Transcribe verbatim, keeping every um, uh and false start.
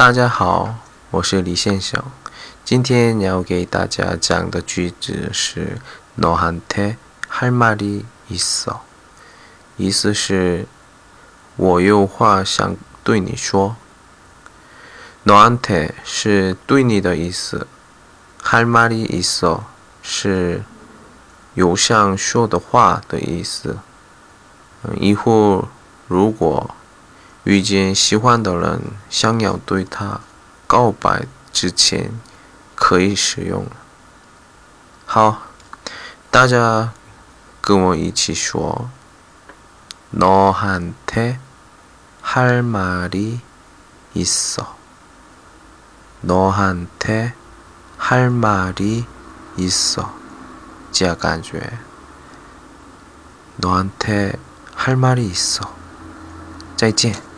大家好，我是李先生。今天要给大家讲的句子是너한테 할 말이 있어，意思是我有话想对你说。너한테是对你的意思，할 말이 있어是有想说的话的意思。以后如果遇见喜欢的人，想要对他告白之前，可以使用。好，大家跟我一起说：너한테 할 말이 있어，너한테 할 말이 있어，这样感觉。너한테 할 말이 있어，再见。